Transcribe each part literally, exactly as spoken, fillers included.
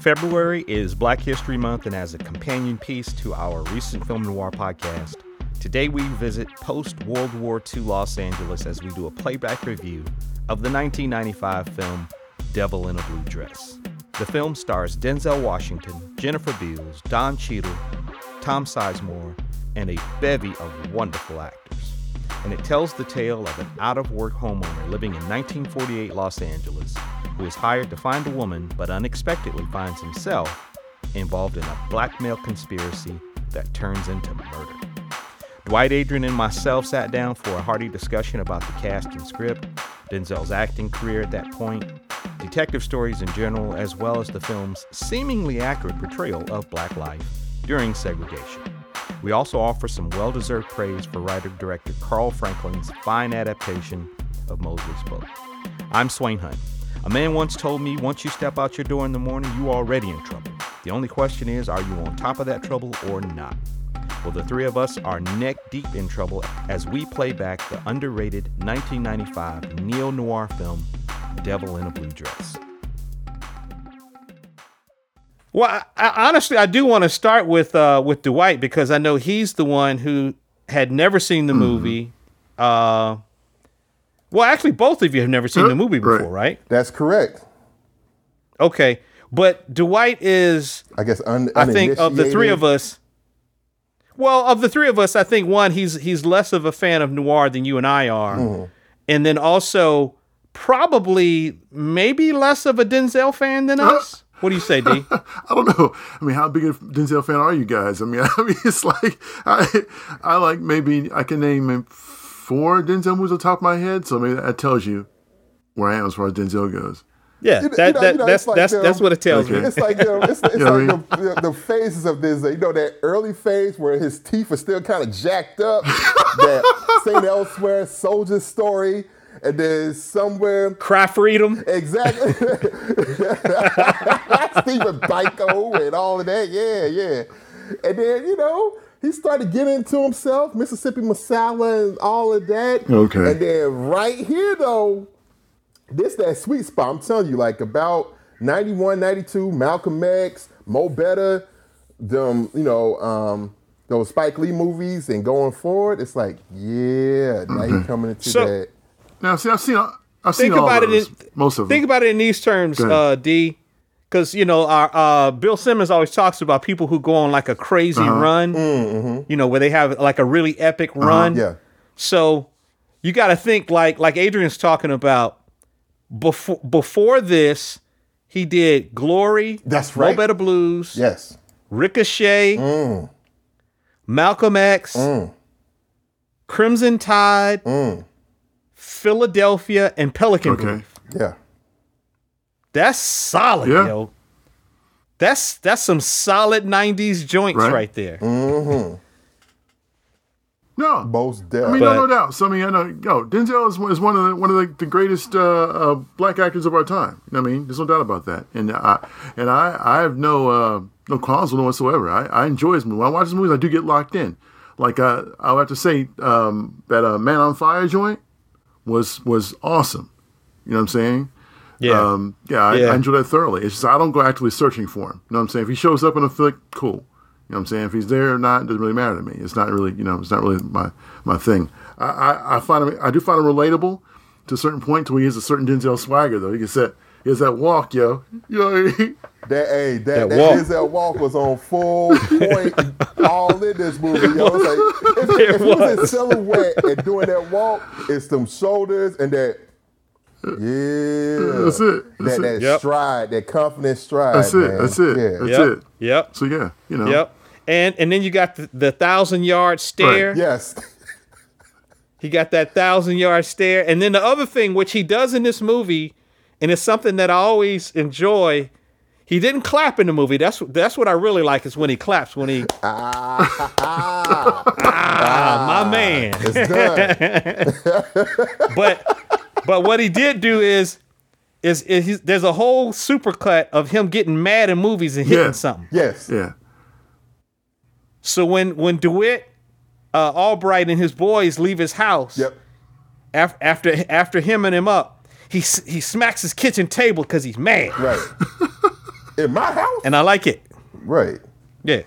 February is Black History Month, and as a companion piece to our recent Film Noir podcast, today we visit post-World War Two Los Angeles as we do a playback review of the nineteen ninety-five film Devil in a Blue Dress. The film stars Denzel Washington, Jennifer Beals, Don Cheadle, Tom Sizemore, and a bevy of wonderful actors. And it tells the tale of an out-of-work homeowner living in nineteen forty-eight Los Angeles who is hired to find a woman but unexpectedly finds himself involved in a blackmail conspiracy that turns into murder. Dwight Adrian and myself sat down for a hearty discussion about the cast and script, Denzel's acting career at that point, detective stories in general, as well as the film's seemingly accurate portrayal of black life during segregation. We also offer some well-deserved praise for writer-director Carl Franklin's fine adaptation of Mosley's book. I'm Swain Hunt. A man once told me, once you step out your door in the morning, you are already in trouble. The only question is, are you on top of that trouble or not? Well, the three of us are neck-deep in trouble as we play back the underrated nineteen ninety-five neo-noir film, Devil in a Blue Dress. Well, I, I, honestly, I do want to start with uh, with Dwight, because I know he's the one who had never seen the mm-hmm. movie. Uh, well, actually, both of you have never seen the movie before, right? right? That's correct. Okay, but Dwight is, I guess, un- I think of the three of us. Well, of the three of us, I think one he's he's less of a fan of noir than you and I are, mm. and then also probably maybe less of a Denzel fan than uh- us. What do you say, D? I don't know. I mean, how big a Denzel fan are you guys? I mean, I mean it's like, I, I like maybe, I can name four Denzel movies on top of my head, so maybe that tells you where I am as far as Denzel goes. Yeah, that, you know, that, you know, that's, like that's, them, that's what it tells okay. me. It's like, you know, it's, it's you know like I mean? the, the phases of this, you know, that early phase where his teeth are still kind of jacked up, that Saint Elsewhere, Soldier's Story, and then somewhere... Cry Freedom. Exactly. Stephen Biko and all of that. Yeah, yeah. And then, you know, he started getting into himself, Mississippi Masala and all of that. Okay. And then right here, though, this that sweet spot. I'm telling you, like about ninety-one, ninety-two, Malcolm X, Mo Better, them, you know... um those Spike Lee movies and going forward, it's like, yeah, now mm-hmm. you're coming into so, that. Now, see, I've seen, I've seen all of those, in, most of them. Think about it in these terms, uh, D, because, you know, our uh, Bill Simmons always talks about people who go on like a crazy uh-huh. run, mm-hmm. you know, where they have like a really epic uh-huh. run. Yeah. So you got to think like like Adrian's talking about, before before this, he did Glory, That's right. Mo Better Blues, yes, Ricochet, mm. Malcolm X, mm. Crimson Tide, mm. Philadelphia, and Pelican okay. Brief. Yeah. That's solid, yeah. yo. That's that's some solid nineties joints right, right there. Mm-hmm. No. Most dead. I mean, but, no, no doubt. So, I mean, I know, yo, Denzel is, is one of the, one of the, the greatest uh, uh, black actors of our time. You know what I mean? There's no doubt about that. And I and I, I have no uh, no qualms with him whatsoever. I, I enjoy his movies. When I watch his movies, I do get locked in. Like, I, I would have to say um, that uh, Man on Fire joint, was was awesome. You know what I'm saying? Yeah. Um, yeah, I, yeah. I enjoy that thoroughly. It's just I don't go actively searching for him. You know what I'm saying? If he shows up in a flick, cool. You know what I'm saying? If he's there or not, it doesn't really matter to me. It's not really, you know, it's not really my, my thing. I, I, I find him, I do find him relatable to a certain point to where he has a certain Denzel swagger, though. He gets that, he has that walk, yo. You know what I mean? That, hey, that, that, that walk. Denzel walk was on full point all in this movie. Yo. Like, if it if was. He's in silhouette and doing that walk, it's them shoulders and that, yeah. That's it. That's that that it. stride, yep. that confident stride. That's it. Man. That's it. Yeah. That's yep. it. Yep. So, yeah, you know. Yep. And and then you got the, the thousand yard stare. Right. Yes. He got that thousand yard stare. And then the other thing, which he does in this movie, and it's something that I always enjoy. He didn't clap in the movie. That's that's what I really like is when he claps. When he ah, ah, ah my man. It's done. but but what he did do is is, is he's, there's a whole supercut of him getting mad in movies and hitting yeah. something. Yes. Yeah. So when when DeWitt uh, Albright and his boys leave his house, yep. af- after after hemming him up, he he smacks his kitchen table because he's mad. Right. In my house? And I like it. Right. Yeah.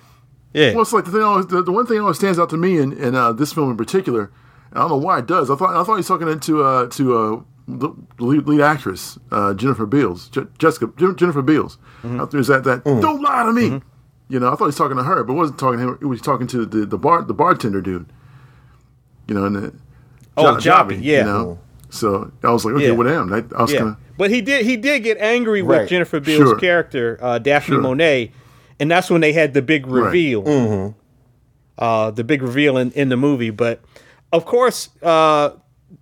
Yeah. Well, it's like the thing. Always, the, the one thing that always stands out to me in, in uh, this film in particular, and I don't know why it does. I thought I thought he was talking into uh, to uh, the lead, lead actress uh, Jennifer Beals, Je- Jessica Je- Jennifer Beals. Mm-hmm. Out there's that that mm-hmm. don't lie to me. Mm-hmm. You know, I thought he was talking to her, but it wasn't talking to him. He was talking to the the bar the bartender dude. You know, and the, oh, Joppy, yeah. You know? So I was like, okay, yeah. what am I? I was yeah. gonna... But he did he did get angry right. with Jennifer Beals' sure. character, uh, Daphne sure. Monet. And that's when they had the big reveal, right. mm-hmm. uh, the big reveal in, in the movie. But of course, uh,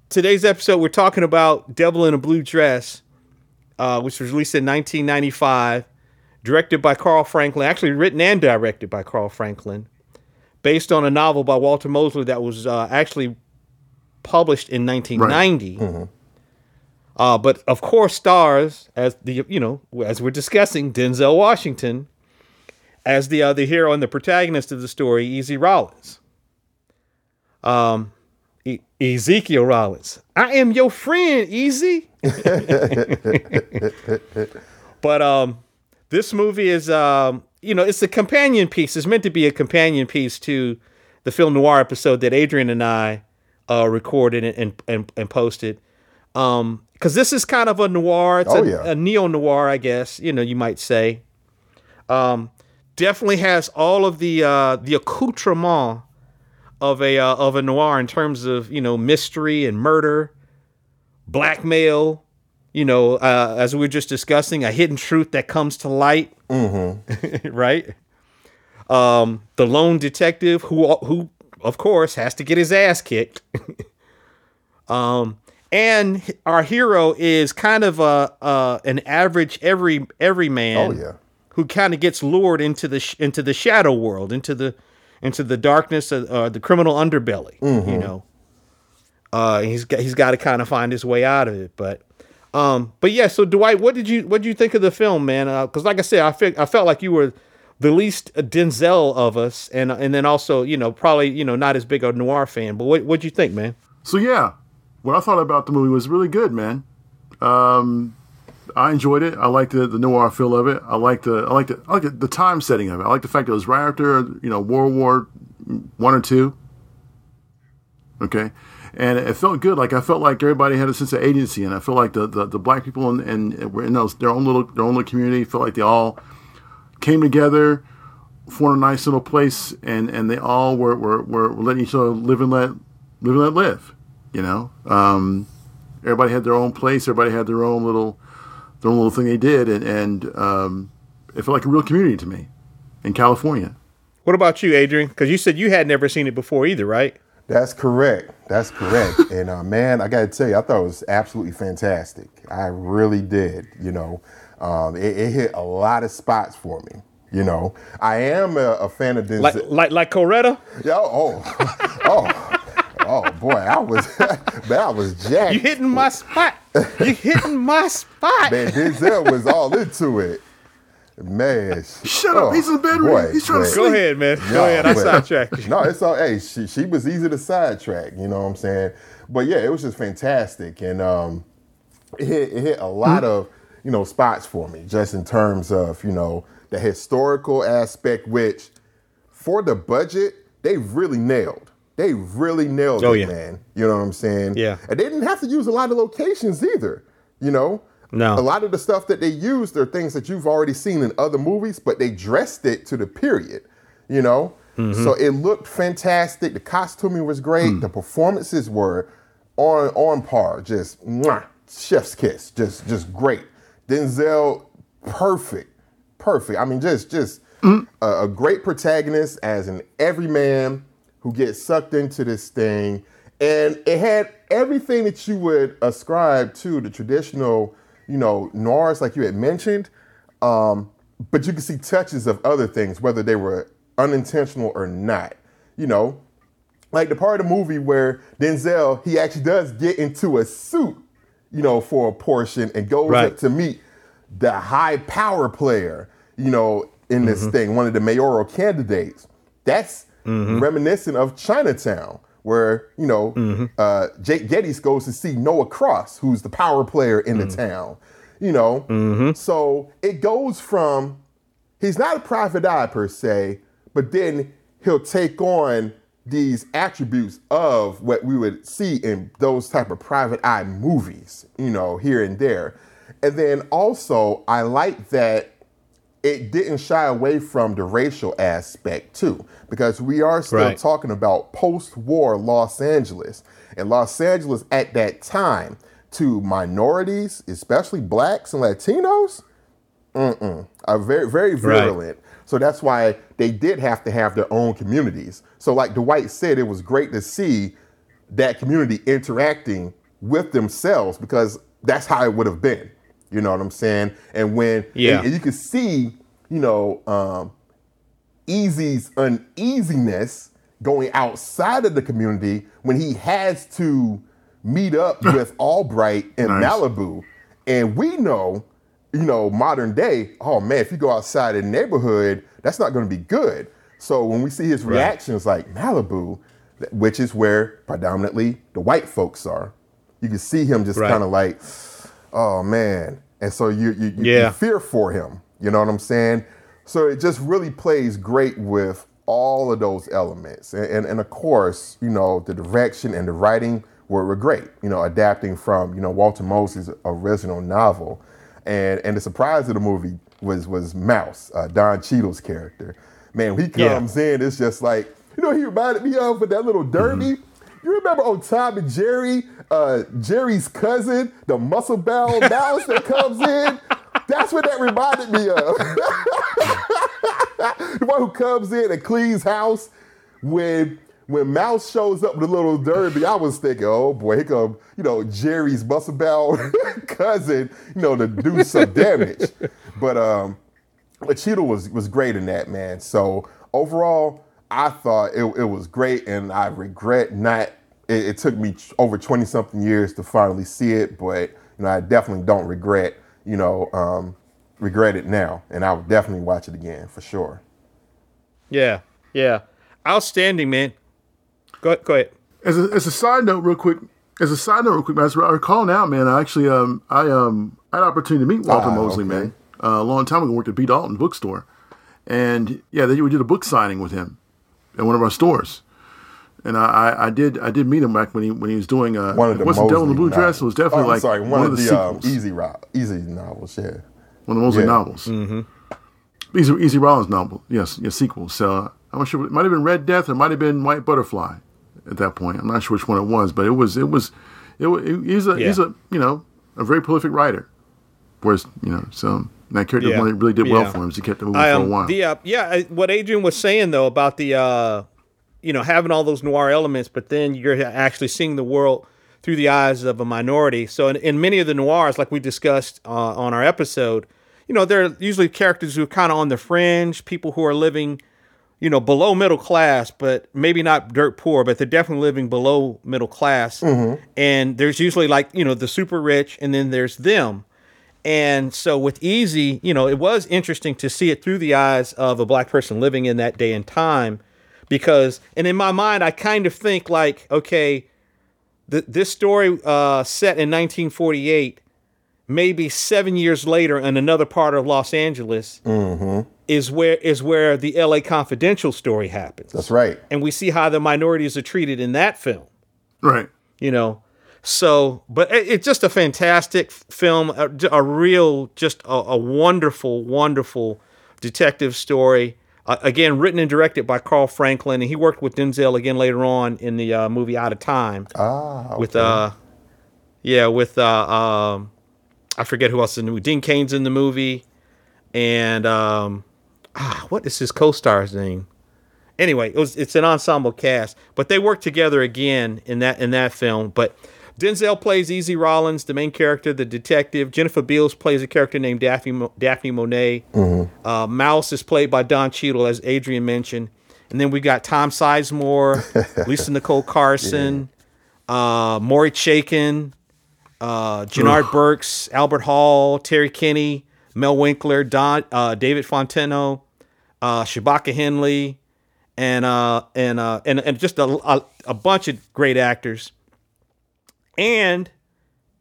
today's episode, we're talking about Devil in a Blue Dress, uh, which was released in nineteen ninety-five, directed by Carl Franklin, actually written and directed by Carl Franklin, based on a novel by Walter Mosley that was uh, actually published in nineteen ninety. Right. Mm-hmm. Uh, but of course, stars, as the you know, as we're discussing, Denzel Washington as the uh, the hero and the protagonist of the story, Easy Rawlins. Um, e- Ezekiel Rawlins. I am your friend, Easy. But um, this movie is, um, you know, it's a companion piece. It's meant to be a companion piece to the film noir episode that Adrian and I uh, recorded and and, and posted. Because um, this is kind of a noir. It's oh, a, yeah. a neo-noir, I guess, you know, you might say. Um, Definitely has all of the uh, the accoutrement of a uh, of a noir in terms of, you know, mystery and murder, blackmail, you know, uh, as we were just discussing, a hidden truth that comes to light, mm-hmm. right? Um, the lone detective who who of course has to get his ass kicked, um, and our hero is kind of a, a an average every every man. Oh yeah. Who kind of gets lured into the sh- into the shadow world, into the into the darkness, of, uh, the criminal underbelly. Mm-hmm. You know, uh, he's got, he's got to kind of find his way out of it. But um, but yeah. So Dwight, what did you what did you think of the film, man? Because uh, like I said, I fe- I felt like you were the least Denzel of us, and and then also you know probably you know not as big a noir fan. But what what'd you think, man? So yeah, what I thought about the movie was really good, man. Um. I enjoyed it. I liked the, the noir feel of it. I liked the I liked the I liked the, the time setting of it. I liked the fact that it was right after you know World War One or Two. Okay, and it felt good. Like I felt like everybody had a sense of agency, and I felt like the, the, the black people in and were in those their own little their own little community. Felt like they all came together, formed a nice little place, and, and they all were, were were letting each other live and let live and let live. You know, um, everybody had their own place. Everybody had their own little. The only little thing they did, and, and um, it felt like a real community to me in California. What about you, Adrian? Because you said you had never seen it before either, right? That's correct. That's correct. and, uh, man, I got to tell you, I thought it was absolutely fantastic. I really did, you know. Um, it, it hit a lot of spots for me, you know. I am a, a fan of Denzel. Like, like, like Coretta? Yeah, oh, oh, oh. Oh boy, I was, man, I was jacked. You hitting my spot. You hitting my spot. Man, Denzel was all into it. Man, shut oh, up. He's in the bedroom. Boy, he's trying man. to sleep. Go ahead, man. Go no, ahead. I sidetracked. No, it's all. Hey, she she was easy to sidetrack. You know what I'm saying? But yeah, it was just fantastic, and um, it hit, it hit a lot mm-hmm. of you know spots for me, just in terms of you know the historical aspect, which for the budget they really nailed. They really nailed oh, it, yeah. man. You know what I'm saying? Yeah. And they didn't have to use a lot of locations either, you know? No. A lot of the stuff that they used are things that you've already seen in other movies, but they dressed it to the period, you know? Mm-hmm. So it looked fantastic. The costuming was great. Mm. The performances were on on par. Just mwah, chef's kiss. Just just great. Denzel, perfect. Perfect. I mean, just, just mm. a, a great protagonist as an everyman who gets sucked into this thing, and it had everything that you would ascribe to the traditional, you know, noirs like you had mentioned, um, but you could see touches of other things, whether they were unintentional or not, you know? Like the part of the movie where Denzel, he actually does get into a suit, you know, for a portion and goes right. up to meet the high power player, you know, in this mm-hmm. thing, one of the mayoral candidates. That's Mm-hmm. reminiscent of Chinatown, where, you know, mm-hmm. uh, Jake Gittes goes to see Noah Cross, who's the power player in mm-hmm. the town. you know. Mm-hmm. So it goes from, he's not a private eye per se, but then he'll take on these attributes of what we would see in those type of private eye movies, you know, here and there. And then also, I like that it didn't shy away from the racial aspect too, because we are still right. talking about post-war Los Angeles. And Los Angeles at that time, to minorities, especially blacks and Latinos, mm-mm, are very, very virulent. Right. So that's why they did have to have their own communities. So like Dwight said, it was great to see that community interacting with themselves, because that's how it would have been. You know what I'm saying? And when yeah. and you can see, you know, um, Easy's uneasiness going outside of the community when he has to meet up with Albright in nice. Malibu. And we know, you know, modern day, oh man, if you go outside in the neighborhood, that's not going to be good. So when we see his right. reactions like Malibu, which is where predominantly the white folks are, you can see him just right. kind of like, oh man. And so you you, you, yeah. you fear for him, you know what I'm saying? So it just really plays great with all of those elements. And, and, and of course, you know, the direction and the writing were, were great, you know, adapting from, you know, Walter Mosley's original novel. And and the surprise of the movie was was Mouse, uh, Don Cheadle's character. Man, when he comes yeah. in, it's just like, you know, he reminded me of with that little derby. Mm-hmm. You remember on Tom and Jerry, uh, Jerry's cousin, the muscle-bound mouse that comes in? That's what that reminded me of. The one who comes in and cleans house. When when Mouse shows up with a little derby, I was thinking, oh boy, here come, you know, Jerry's muscle-bound cousin, you know, to do some damage. But um, but Cheadle was, was great in that, man. So overall, I thought it, it was great, and I regret not. It, it took me over twenty-something years to finally see it, but you know, I definitely don't regret, you know, um, regret it now, and I would definitely watch it again for sure. Yeah, yeah, outstanding, man. Go, go ahead. As a, as a side note, real quick. As a side note, real quick, man. As I recall now, man, I actually um I um I had an opportunity to meet Walter uh, Mosley, okay. man, uh, a long time ago. Worked at B. Dalton bookstore, and yeah, they, we did a book signing with him at one of our stores, and I, I did I did meet him back when he when he was doing uh one of the Mosley Devil in a Blue Dress. It was definitely oh, like sorry, one, one of the, the um, Easy Ro- Easy novels, yeah, one of the Mosley yeah. novels. Mm-hmm. Easy Easy Rawlins novel, yes, yes, sequels. So I'm not sure. It might have been Red Death, or it might have been White Butterfly at that point. I'm not sure which one it was, but it was it was it was, it was he's a yeah. he's a you know a very prolific writer. Whereas you know so. And that character yeah. really did well yeah. for him. So he kept the movie I, um, for a while. The, uh, yeah, what Adrian was saying, though, about the, uh, you know, having all those noir elements, but then you're actually seeing the world through the eyes of a minority. So in, in many of the noirs, like we discussed uh, on our episode, you know, they're usually characters who are kind of on the fringe, people who are living, you know, below middle class, but maybe not dirt poor, but they're definitely living below middle class. Mm-hmm. And there's usually like, you know, the super rich, and then there's them. And so with Easy, you know, it was interesting to see it through the eyes of a black person living in that day and time, because, and in my mind, I kind of think like, okay, th- this story uh, set in nineteen forty-eight, maybe seven years later in another part of Los Angeles mm-hmm. is where is where the L A Confidential story happens. That's right. And we see how the minorities are treated in that film. Right. You know. So, but it's just a fantastic film, a, a real, just a, a wonderful, wonderful detective story. Uh, again, written and directed by Carl Franklin, and he worked with Denzel again later on in the uh, movie Out of Time. Ah, okay. With, uh, yeah, with, uh, um, I forget who else is in the movie. Dean Kane's in the movie, and um, ah, what is his co-star's name? Anyway, it was it's an ensemble cast, but they worked together again in that in that film, but. Denzel plays Easy Rawlins, the main character, the detective. Jennifer Beals plays a character named Daphne Mo- Daphne Monet. Mm-hmm. Uh, Mouse is played by Don Cheadle, as Adrian mentioned. And then we got Tom Sizemore, Lisa Nicole Carson, yeah. uh, Maury Chaykin, uh, Jannard Burks, Albert Hall, Terry Kinney, Mel Winkler, Don uh, David Fonteno, uh, Shabaka Henley, and uh, and, uh, and and just a, a, a bunch of great actors. And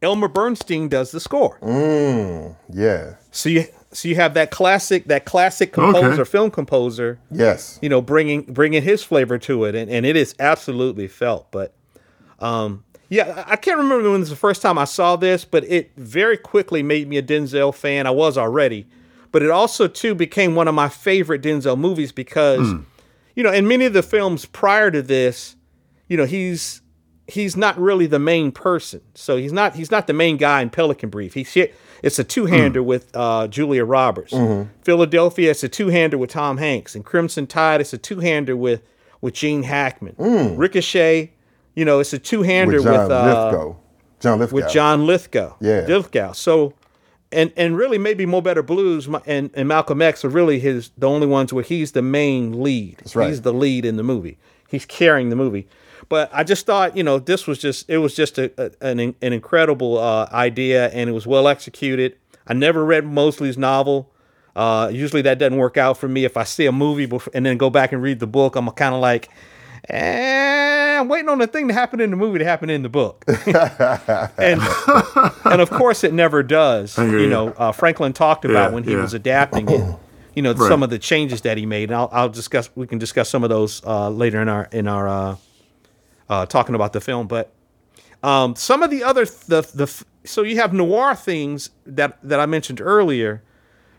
Elmer Bernstein does the score. Mm, yeah. So you so you have that classic that classic composer, okay. film composer. Yes. You know, bringing bringing his flavor to it, and, and it is absolutely felt. But, um, yeah, I can't remember when it was the first time I saw this, but it very quickly made me a Denzel fan. I was already, but it also too became one of my favorite Denzel movies because, mm. you know, in many of the films prior to this, you know, he's. He's not really the main person, so he's not he's not the main guy in Pelican Brief. He's it's a two-hander mm. with uh, Julia Roberts. Mm-hmm. Philadelphia, it's a two-hander with Tom Hanks, and Crimson Tide, it's a two-hander with with Gene Hackman. Mm. Ricochet, you know, it's a two-hander with, John, with uh, Lithgow. John Lithgow. With John Lithgow. Yeah, Lithgow. So, and and really maybe Mo Better Blues and, and Malcolm X are really his the only ones where he's the main lead. That's right. He's the lead in the movie. He's carrying the movie. But I just thought, you know, this was just, it was just a, a, an an incredible uh, idea, and it was well executed. I never read Mosley's novel. Uh, usually that doesn't work out for me. If I see a movie before, and then go back and read the book, I'm kind of like, eh, I'm waiting on the thing to happen in the movie to happen in the book. and and of course it never does. You, you know, uh, Franklin talked about yeah, when he yeah. was adapting it. You know, right. some of the changes that he made. And I'll, I'll discuss, we can discuss some of those uh, later in our, in our, uh, Uh, talking about the film, but um, some of the other th- the the so you have noir things that, that I mentioned earlier,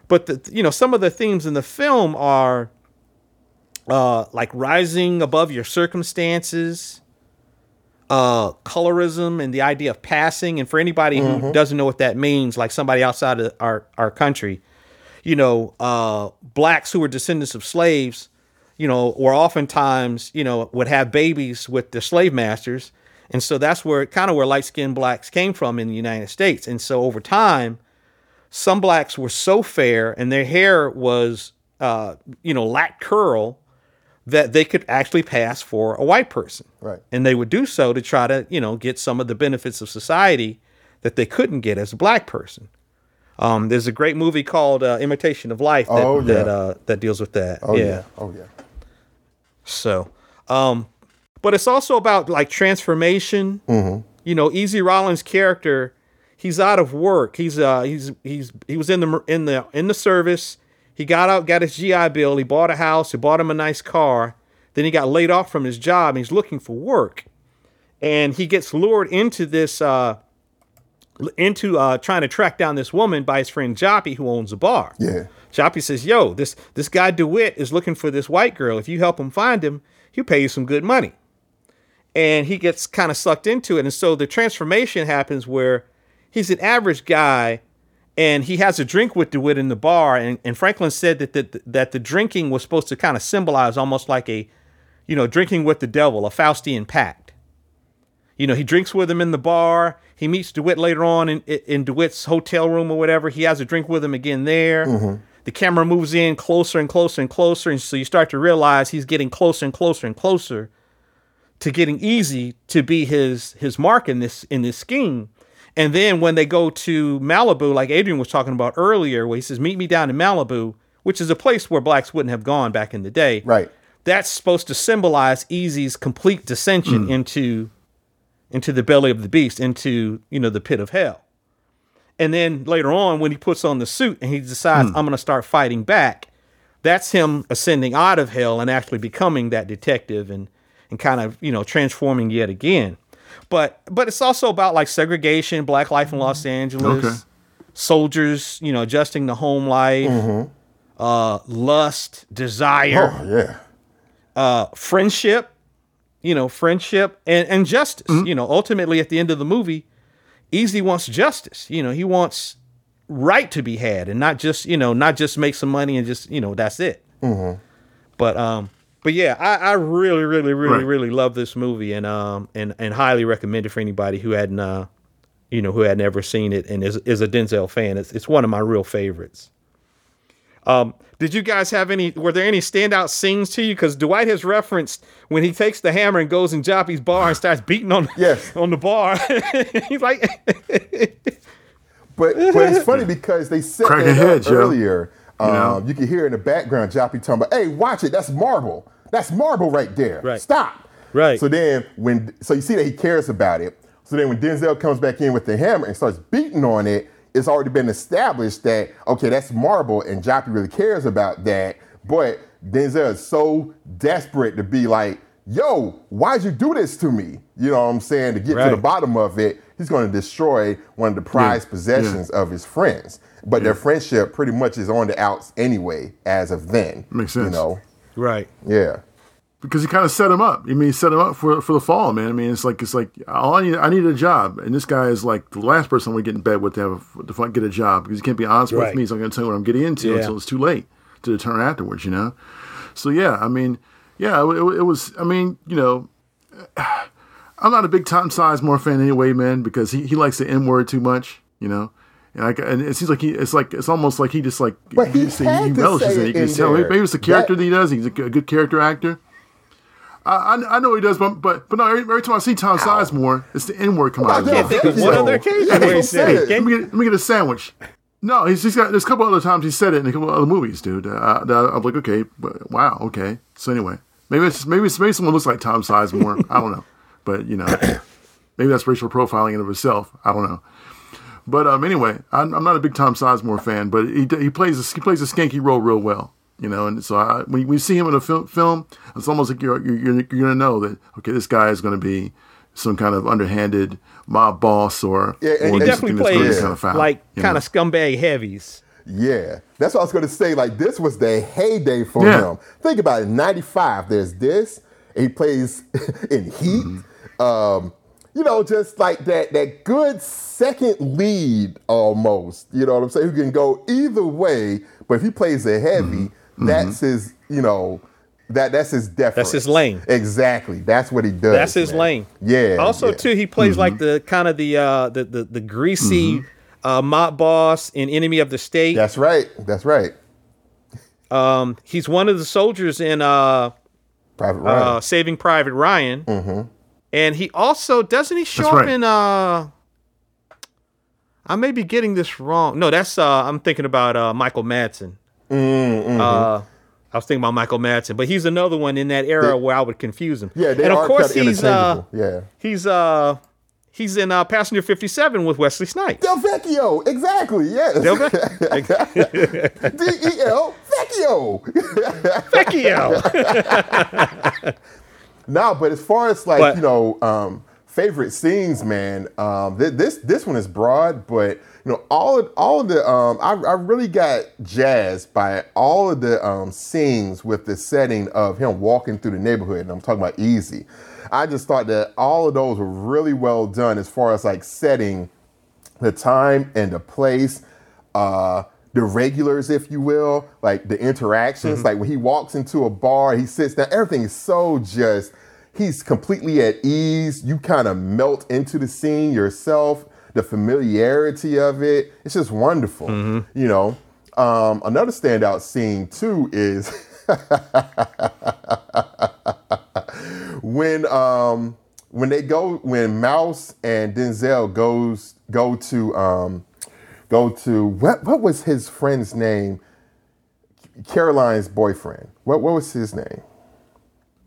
but the, you know some of the themes in the film are uh, like rising above your circumstances, uh, colorism, and the idea of passing. And for anybody mm-hmm. who doesn't know what that means, like somebody outside of our our country, you know, uh, blacks who were descendants of slaves. You know, or oftentimes, you know, would have babies with their slave masters. And so that's where kind of where light-skinned blacks came from in the United States. And so over time, some blacks were so fair and their hair was, uh, you know, lack curl that they could actually pass for a white person. Right. And they would do so to try to, you know, get some of the benefits of society that they couldn't get as a black person. Um, there's a great movie called uh, Imitation of Life that oh, yeah. that, uh, that deals with that. Oh, yeah. yeah. Oh, yeah. So, um, but it's also about like transformation, mm-hmm. you know, Easy Rawlins' character, he's out of work. He's, uh, he's, he's, he was in the, in the, in the service. He got out, got his G I Bill. He bought a house. He bought him a nice car. Then he got laid off from his job and he's looking for work. And he gets lured into this, uh, into, uh, trying to track down this woman by his friend Joppy, who owns a bar. Yeah. Joppy says, yo, this this guy DeWitt is looking for this white girl. If you help him find him, he'll pay you some good money. And he gets kind of sucked into it. And so the transformation happens where he's an average guy and he has a drink with DeWitt in the bar. And, and Franklin said that the, that the drinking was supposed to kind of symbolize almost like a, you know, drinking with the devil, a Faustian pact. You know, he drinks with him in the bar. He meets DeWitt later on in, in DeWitt's hotel room or whatever. He has a drink with him again there. Mm-hmm. The camera moves in closer and closer and closer. And so you start to realize he's getting closer and closer and closer to getting Easy to be his his mark in this in this scheme. And then when they go to Malibu, like Adrian was talking about earlier, where he says, meet me down in Malibu, which is a place where blacks wouldn't have gone back in the day. Right. That's supposed to symbolize Easy's complete dissension mm. into into the belly of the beast, into, you know, the pit of hell. And then later on, when he puts on the suit and he decides, hmm. I'm going to start fighting back, that's him ascending out of hell and actually becoming that detective and, and kind of, you know, transforming yet again. But but it's also about like segregation, black life in Los Angeles, okay. soldiers, you know, adjusting to home life, mm-hmm. uh, lust, desire, oh, yeah. uh, friendship, you know, friendship and, and justice. Mm-hmm. You know, ultimately at the end of the movie, Easy wants justice. You know, he wants right to be had and not just, you know, not just make some money and just, you know, that's it. Mm-hmm. But, um, but yeah, I, I really, really, really, right. really love this movie and, um, and, and highly recommend it for anybody who hadn't, uh, you know, who had never seen it and is, is a Denzel fan. It's, it's one of my real favorites. Um, did you guys have any, were there any standout scenes to you? Because Dwight has referenced when he takes the hammer and goes in Joppy's bar and starts beating on, yes. on the bar. He's like... but, but it's funny because they set Crack that head, earlier. You, um, you can hear in the background Joppy talking about, hey, watch it, that's marble. That's marble right there. Right. Stop. Right. So then, when, so you see that he cares about it. So then when Denzel comes back in with the hammer and starts beating on it, it's already been established that, okay, that's marble and Joppy really cares about that. But Denzel is so desperate to be like, yo, why'd you do this to me? You know what I'm saying? To get right to the bottom of it, he's going to destroy one of the prized yeah. possessions yeah. of his friends. But yeah. their friendship pretty much is on the outs anyway, as of then. Makes sense. You know? Right. Yeah. Because he kind of set him up. I mean, he set him up for for the fall, man. I mean, it's like it's like all I need. I need a job, and this guy is like the last person I'm going to get in bed with to have a, to get a job because he can't be honest right. with me. So I'm going to tell you what I'm getting into yeah. until it's too late to determine afterwards. You know. So yeah, I mean, yeah, it, it was. I mean, you know, I'm not a big Tom Sizemore fan anyway, man, because he, he likes the N word too much, you know. And, I, and it seems like he, it's like, it's almost like he just like, but he, he, just, he relishes it. it. You can tell maybe it's the character that, that he does. He's a good character actor. I, I, I know he does, but but, but no. Every, every time I see Tom Ow. Sizemore, it's the N word come out. I can't think of one other occasion where he said it. Let me, get, let me get a sandwich. No, he's just got. There's a couple other times he said it in a couple other movies, dude. Uh, that I'm like, okay, but, wow, okay. So anyway, maybe it's just, maybe it's, maybe someone looks like Tom Sizemore. I don't know, but you know, maybe that's racial profiling in of itself. I don't know. But um, anyway, I'm, I'm not a big Tom Sizemore fan, but he he plays a, he plays a skanky role real well. You know, and so I, when you see him in a film, film, it's almost like you're you're, you're going to know that, okay, this guy is going to be some kind of underhanded mob boss or... Yeah, and or he definitely plays kind of foul, like kind know? of scumbag heavies. Yeah, that's what I was going to say. Like, this was the heyday for yeah. him. Think about it. ninety-five, there's this. He plays in Heat. Mm-hmm. Um, you know, just like that that good second lead almost. You know what I'm saying? Who can go either way, but if he plays a heavy... Mm-hmm. That's mm-hmm. his, you know, that that's his deference. That's his lane. Exactly. That's what he does. That's his man. lane. Yeah. Also, yeah. too, he plays mm-hmm. like the kind of the uh, the, the the greasy mm-hmm. uh, mob boss in Enemy of the State. That's right. That's right. Um, he's one of the soldiers in uh, Private Ryan. Uh, Saving Private Ryan. Mm-hmm. And he also doesn't he show that's up right. in? Uh, I may be getting this wrong. No, that's uh, I'm thinking about uh, Michael Madsen. Mm, mm-hmm. uh, I was thinking about Michael Madsen, but he's another one in that era they, where I would confuse him. Yeah, they and of are course kind of he's uh, yeah. he's uh, he's in uh, Passenger fifty-seven with Wesley Snipes. Del Vecchio, exactly. Yes, Del Vecchio. D E L Vecchio. Vecchio. No, but as far as like but, you know, um, favorite scenes, man. Um, th- this this one is broad, but. You know, all of, all of the, um, I, I really got jazzed by all of the um, scenes with the setting of him walking through the neighborhood, and I'm talking about Easy. I just thought that all of those were really well done as far as like setting the time and the place, uh, the regulars, if you will, like the interactions. Mm-hmm. Like when he walks into a bar, he sits down, everything is so just, he's completely at ease. You kind of melt into the scene yourself. The familiarity of it, it's just wonderful, mm-hmm. you know. Um, another standout scene, too, is when um, when they go, when Mouse and Denzel goes go to, um, go to what what was his friend's name? Caroline's boyfriend. What what was his name?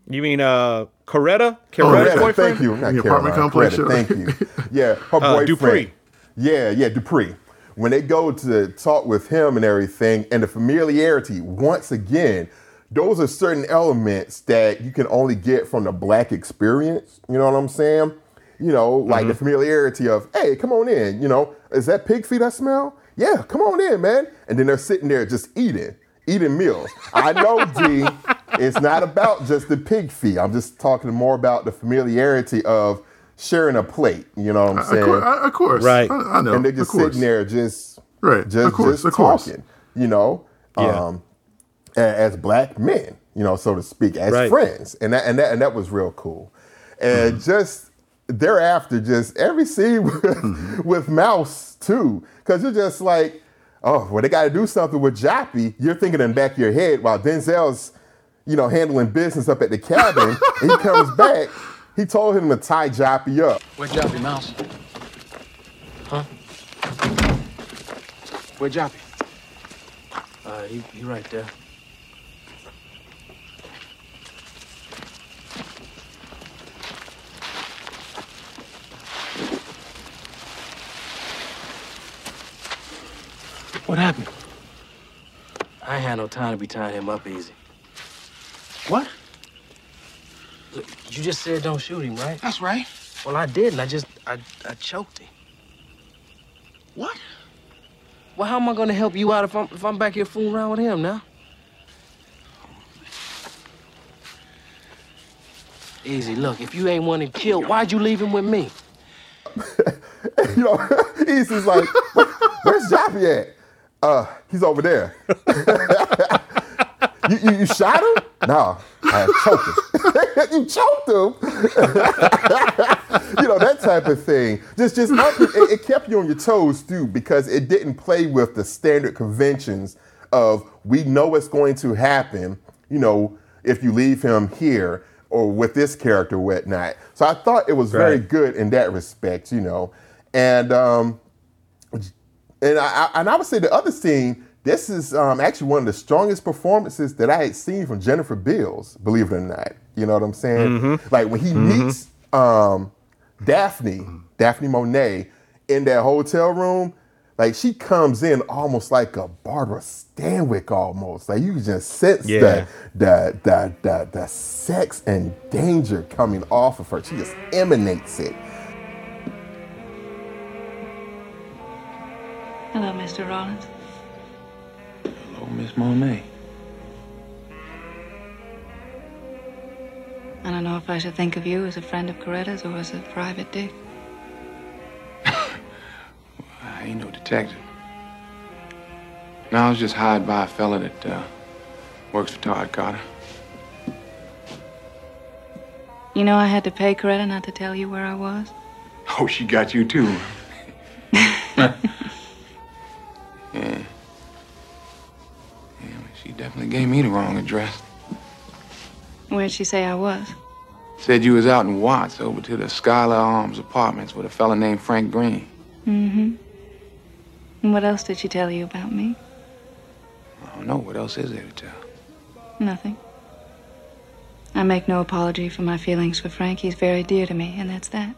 You mean uh, Coretta? Coretta's Coretta, boyfriend? Thank you. Not the apartment complex. Coretta, thank you. Yeah, her uh, boyfriend. Dupree. Yeah, yeah, Dupree. When they go to talk with him and everything, and the familiarity, once again, those are certain elements that you can only get from the Black experience. You know what I'm saying? You know, like mm-hmm. the familiarity of, hey, come on in. You know, is that pig feet I smell? Yeah, come on in, man. And then they're sitting there just eating, eating meals. I know, D. It's not about just the pig feet. I'm just talking more about the familiarity of sharing a plate. You know what I'm saying? Of course. Of course. Right. I, I know. And they're just sitting there just, right. just, of course, just of course. talking, you know, yeah. um, as Black men, you know, so to speak, as right. friends. And that, and that and that was real cool. And mm-hmm. just thereafter, just every scene with, mm-hmm. with Mouse, too, because you're just like, oh, well, they got to do something with Joppy. You're thinking in the back of your head while Denzel's, you know, handling business up at the cabin. And he comes back. He told him to tie Joppy up. Where's Joppy, Mouse? Huh? Where's Joppy? Uh, he, he right there. What happened? I had no time to be tying him up easy. What? Look, you just said don't shoot him, right? That's right. Well, I didn't. I just, I, I choked him. What? Well, how am I going to help you out if I'm, if I'm back here fooling around with him now? Easy, look, if you ain't want him killed, why'd you leave him with me? You know, Easy's like, where's Joppy at? Uh, he's over there. you, you you shot him? No, I choked him. You choked him? You know, that type of thing. Just, just it, it kept you on your toes, too, because it didn't play with the standard conventions of we know what's going to happen, you know, if you leave him here. Or with this character, whatnot. So I thought it was right. very good in that respect, you know. And um, and I, I and I would say the other scene. This is um, actually one of the strongest performances that I had seen from Jennifer Beals. Believe it or not, you know what I'm saying? Mm-hmm. Like when he mm-hmm. meets um, Daphne, Daphne Monet, in that hotel room. Like, she comes in almost like a Barbara Stanwyck almost. Like, you just sense yeah. the, the, the, the, the sex and danger coming off of her. She just emanates it. Hello, Mister Rawlins. Hello, Miss Monet. I don't know if I should think of you as a friend of Coretta's or as a private dick. I ain't no detective. Now I was just hired by a fella that uh, works for Todd Carter. You know I had to pay Coretta not to tell you where I was? Oh, she got you too. yeah. yeah. She definitely gave me the wrong address. Where'd she say I was? Said you was out in Watts over to the Schuyler Arms Apartments with a fella named Frank Green. Mm-hmm. And what else did she tell you about me? I don't know. What else is there to tell? Nothing. I make no apology for my feelings for Frank. He's very dear to me, and that's that.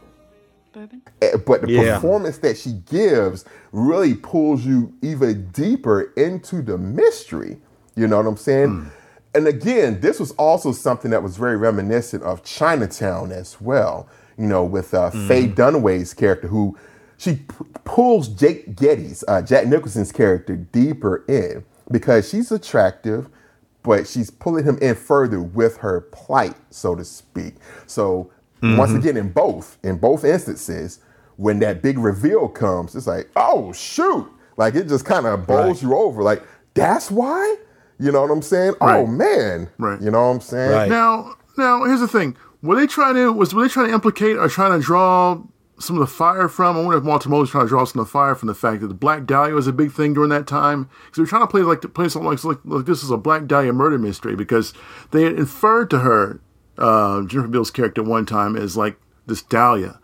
Bourbon? But the yeah. performance that she gives really pulls you even deeper into the mystery. You know what I'm saying? Mm. And again, this was also something that was very reminiscent of Chinatown as well. You know, with uh, mm. Faye Dunaway's character, who... She p- pulls Jake Gittes, uh, Jack Nicholson's character, deeper in because she's attractive, but she's pulling him in further with her plight, so to speak. So mm-hmm. once again, in both in both instances, when that big reveal comes, it's like, oh, shoot. Like, it just kind of bowls right. you over. Like, that's why? You know what I'm saying? Right. Oh, man. Right. You know what I'm saying? Right. Now, now, here's the thing. Were they trying to, was, were they trying to implicate or trying to draw... some of the fire from, I wonder if Walter Mosley was trying to draw some of the fire from the fact that the Black Dahlia was a big thing during that time. Because they were trying to play like play something like, like, like this is a Black Dahlia murder mystery because they had inferred to her, uh, Jennifer Beals' character one time as like this Dahlia.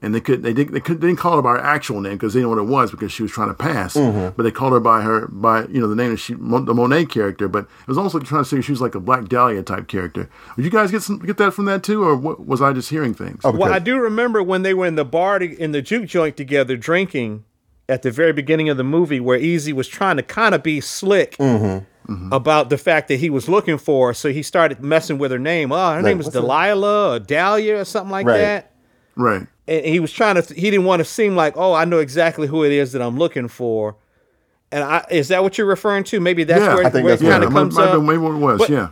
And they could they didn't they, could, they didn't call her by her actual name because they didn't know what it was because she was trying to pass. Mm-hmm. But they called her by her by you know the name of she the Monet character. But it was almost like trying to say she was like a Black Dahlia type character. Did you guys get some, get that from that too, or what, was I just hearing things? Okay. Well, I do remember when they were in the bar to, in the juke joint together drinking at the very beginning of the movie, where Easy was trying to kind of be slick. Mm-hmm. Mm-hmm. About the fact that he was looking for, so he started messing with her name. Oh, her right. name was Delilah it? or Dahlia or something like right. that. Right. And he was trying to, he didn't want to seem like, oh, I know exactly who it is that I'm looking for. And I, is that what you're referring to? Maybe that's yeah, where, I think where that's it kind of comes up. Maybe what it was, but, yeah.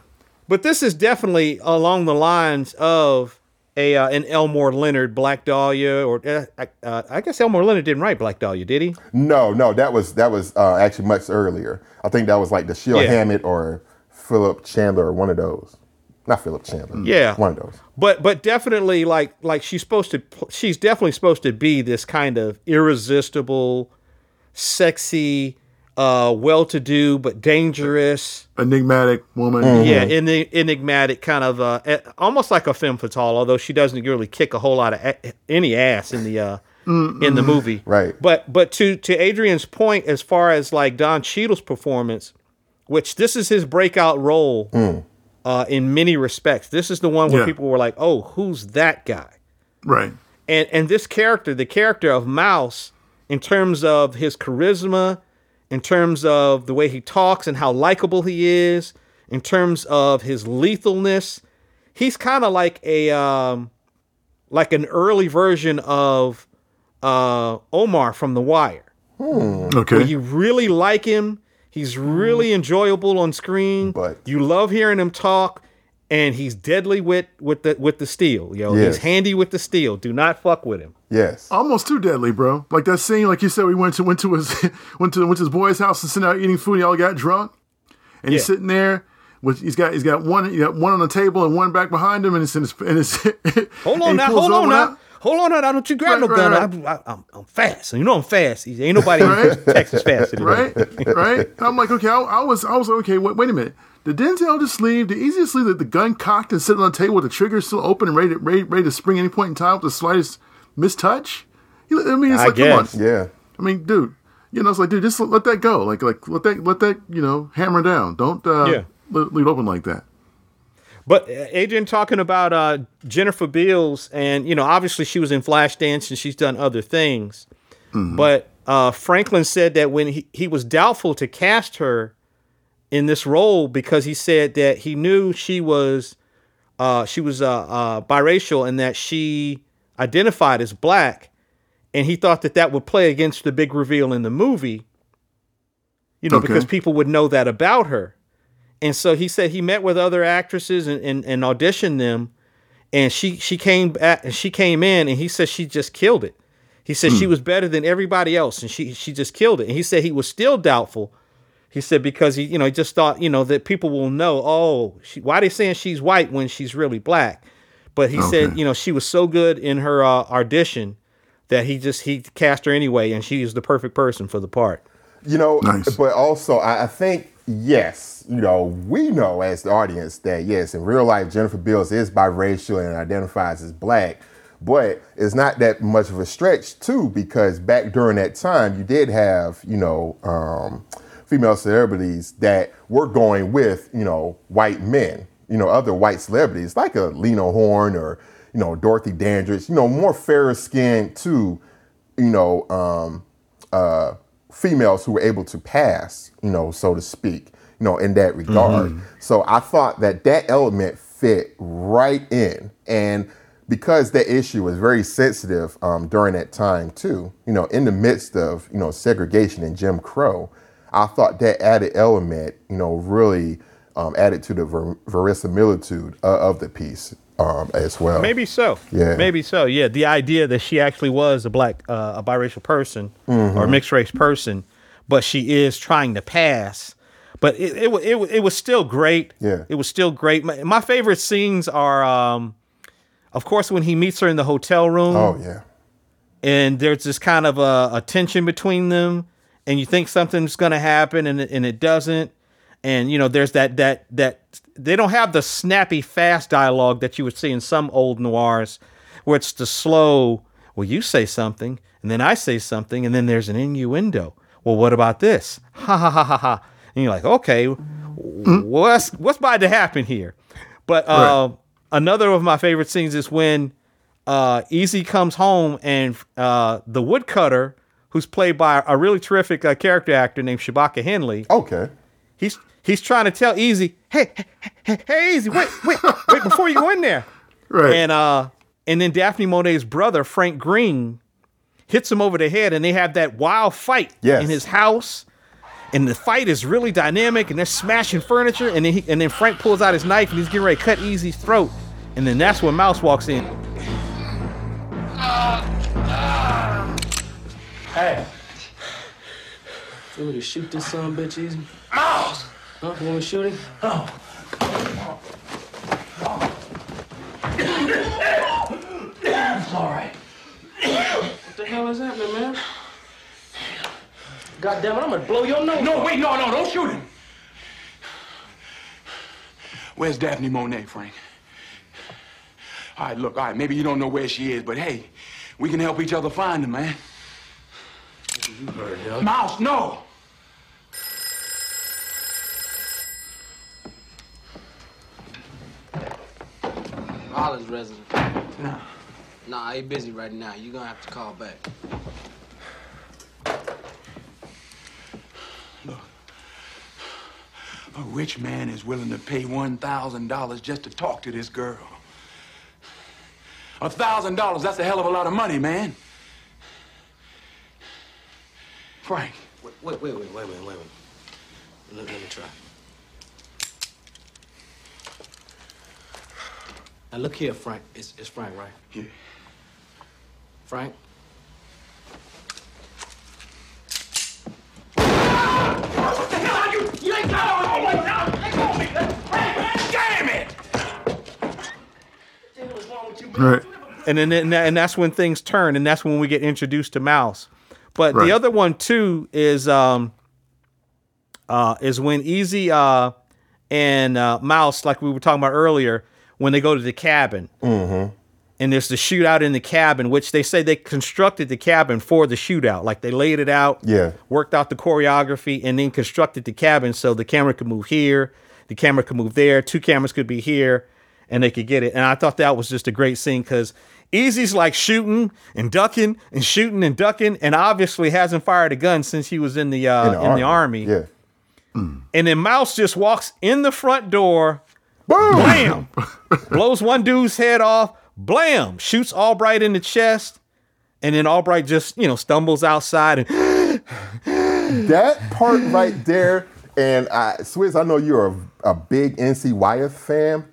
But this is definitely along the lines of a uh, an Elmore Leonard, Black Dahlia, or uh, uh, I guess Elmore Leonard didn't write Black Dahlia, did he? No, no, that was that was uh, actually much earlier. I think that was like DeShiel yeah. Hammett or Philip Chandler or one of those. Not Philip Chandler. Yeah. One of those. But but definitely like like she's supposed to she's definitely supposed to be this kind of irresistible, sexy, uh, well-to-do but dangerous, enigmatic woman. Mm-hmm. Yeah, en- enigmatic kind of uh, almost like a femme fatale, although she doesn't really kick a whole lot of a- any ass in the uh, in the movie. Right. But but to to Adrian's point as far as like Don Cheadle's performance, which this is his breakout role. Mm. Uh, in many respects, this is the one where yeah. people were like, "Oh, who's that guy?" Right. And and this character, the character of Mouse, in terms of his charisma in terms of the way he talks and how likable he is, in terms of his lethalness. He's kind of like a um, like an early version of uh, Omar from The Wire. Hmm. Okay, where you really like him. He's really enjoyable on screen. But you love hearing him talk, and he's deadly with with the with the steel. Yo, yes. He's handy with the steel. Do not fuck with him. Yes, almost too deadly, bro. Like that scene, like you said, we went to went to his went to went to his boy's house and sitting out eating food. And y'all got drunk, and yeah. he's sitting there with he's got he's got one he got one on the table and one back behind him, and it's in his and it's hold on now, hold on now. Hold on, I don't you grab right, no gun. Right, right. I, I, I'm, I'm fast. You know I'm fast. Ain't nobody right? in Texas fast anymore. Right, right. I'm like, okay, I, I was, I was okay. Wait, wait a minute. Did Denzel just leave? Did Easy just leave the, the gun cocked and sitting on the table with the trigger still open and ready to, ready, ready to spring at any point in time with the slightest mistouch? You, I mean, it's I like, guess. Come on, yeah. I mean, dude, you know, it's like, dude, just let that go. Like, like let that, let that, you know, hammer down. Don't uh, yeah. let, leave it open like that. But Adrian talking about uh, Jennifer Beals, and, you know, obviously she was in Flashdance and she's done other things. Mm-hmm. But uh, Franklin said that when he, he was doubtful to cast her in this role because he said that he knew she was uh, she was uh, uh, biracial and that she identified as black. And he thought that that would play against the big reveal in the movie, you know, okay. because people would know that about her. And so he said he met with other actresses and, and, and auditioned them, and she she came back and she came in, and he said she just killed it. He said mm. she was better than everybody else, and she she just killed it. And he said he was still doubtful. He said because he you know he just thought you know that people will know oh she, why are they saying she's white when she's really black, but he okay. said you know she was so good in her uh, audition that he just he cast her anyway, and she is the perfect person for the part. You know, nice. But also I, I think. Yes, you know, we know as the audience that, yes, in real life, Jennifer Beals is biracial and identifies as black, but it's not that much of a stretch, too, because back during that time, you did have, you know, um, female celebrities that were going with, you know, white men, you know, other white celebrities like a Lena Horne or, you know, Dorothy Dandridge, you know, more fairer skinned to, you know, um, uh, females who were able to pass, you know, so to speak, you know, in that regard. Mm-hmm. So I thought that that element fit right in. And because that issue was very sensitive um, during that time too, you know, in the midst of, you know, segregation and Jim Crow, I thought that added element, you know, really um, added to the ver- verisimilitude of, of the piece um, as well. Maybe so. Yeah. Maybe so. Yeah. The idea that she actually was a black, uh, a biracial person mm-hmm. or a mixed race person, but she is trying to pass. But it it it, it was still great. Yeah. It was still great. My, my favorite scenes are, um, of course, when he meets her in the hotel room. Oh yeah. And there's this kind of a, a tension between them, and you think something's gonna happen, and and it doesn't. And you know, there's that that that they don't have the snappy, fast dialogue that you would see in some old noirs, where it's the slow. Well, you say something, and then I say something, and then there's an innuendo. Well, what about this? Ha ha ha ha ha. And you're like, okay, what's what's about to happen here? But uh, right. another of my favorite scenes is when uh, Easy comes home and uh, the woodcutter, who's played by a really terrific uh, character actor named Shabaka Henley. Okay. He's he's trying to tell Easy, hey, hey, hey Easy, wait, wait, wait before you go in there. Right. And uh, and then Daphne Monet's brother, Frank Green, hits him over the head, and they have that wild fight yes. in his house, and the fight is really dynamic, and they're smashing furniture, and then he, and then Frank pulls out his knife, and he's getting ready to cut Easy's throat, and then that's when Mouse walks in. Hey, you want to shoot this son of a bitch, Easy? Mouse! Huh? You want to shoot him? No. Oh. Oh. It's all right. What the hell is happening, man? God damn it, I'm gonna blow your nose. No, wait, no, no, don't shoot him. Where's Daphne Monet, Frank? All right, look, all right, maybe you don't know where she is, but hey, we can help each other find her, man. You heard her. Mouse, no! Hollis resident. Nah. Nah, I ain't busy right now. You're gonna have to call back. A rich man is willing to pay one thousand dollars just to talk to this girl. one thousand dollars, that's a hell of a lot of money, man. Frank. Wait, wait, wait, wait, wait, wait, wait. Let, let me try. Now, look here, Frank. It's, it's Frank, right? Yeah. Frank? What the hell are you? You ain't got all the way down. Let go of me. Frank, damn it! What the hell is wrong with you, man? Right. And, then, and, that, and that's when things turn, and that's when we get introduced to Mouse. But right. The other one, too, is um, uh, is when Easy uh, and uh, Mouse, like we were talking about earlier, when they go to the cabin. Mm-hmm. And there's the shootout in the cabin, which they say they constructed the cabin for the shootout. Like they laid it out, yeah, worked out the choreography, and then constructed the cabin so the camera could move here, the camera could move there, two cameras could be here, and they could get it. And I thought that was just a great scene because Easy's like shooting and ducking and shooting and ducking, and obviously hasn't fired a gun since he was in the uh, in the, in army. the army. Yeah. Mm. And then Mouse just walks in the front door, boom, blam, blows one dude's head off, blam, shoots Albright in the chest, and then Albright just you know stumbles outside. And that part right there, and I, Swizz, I know you're a, a big N C Wyeth fan.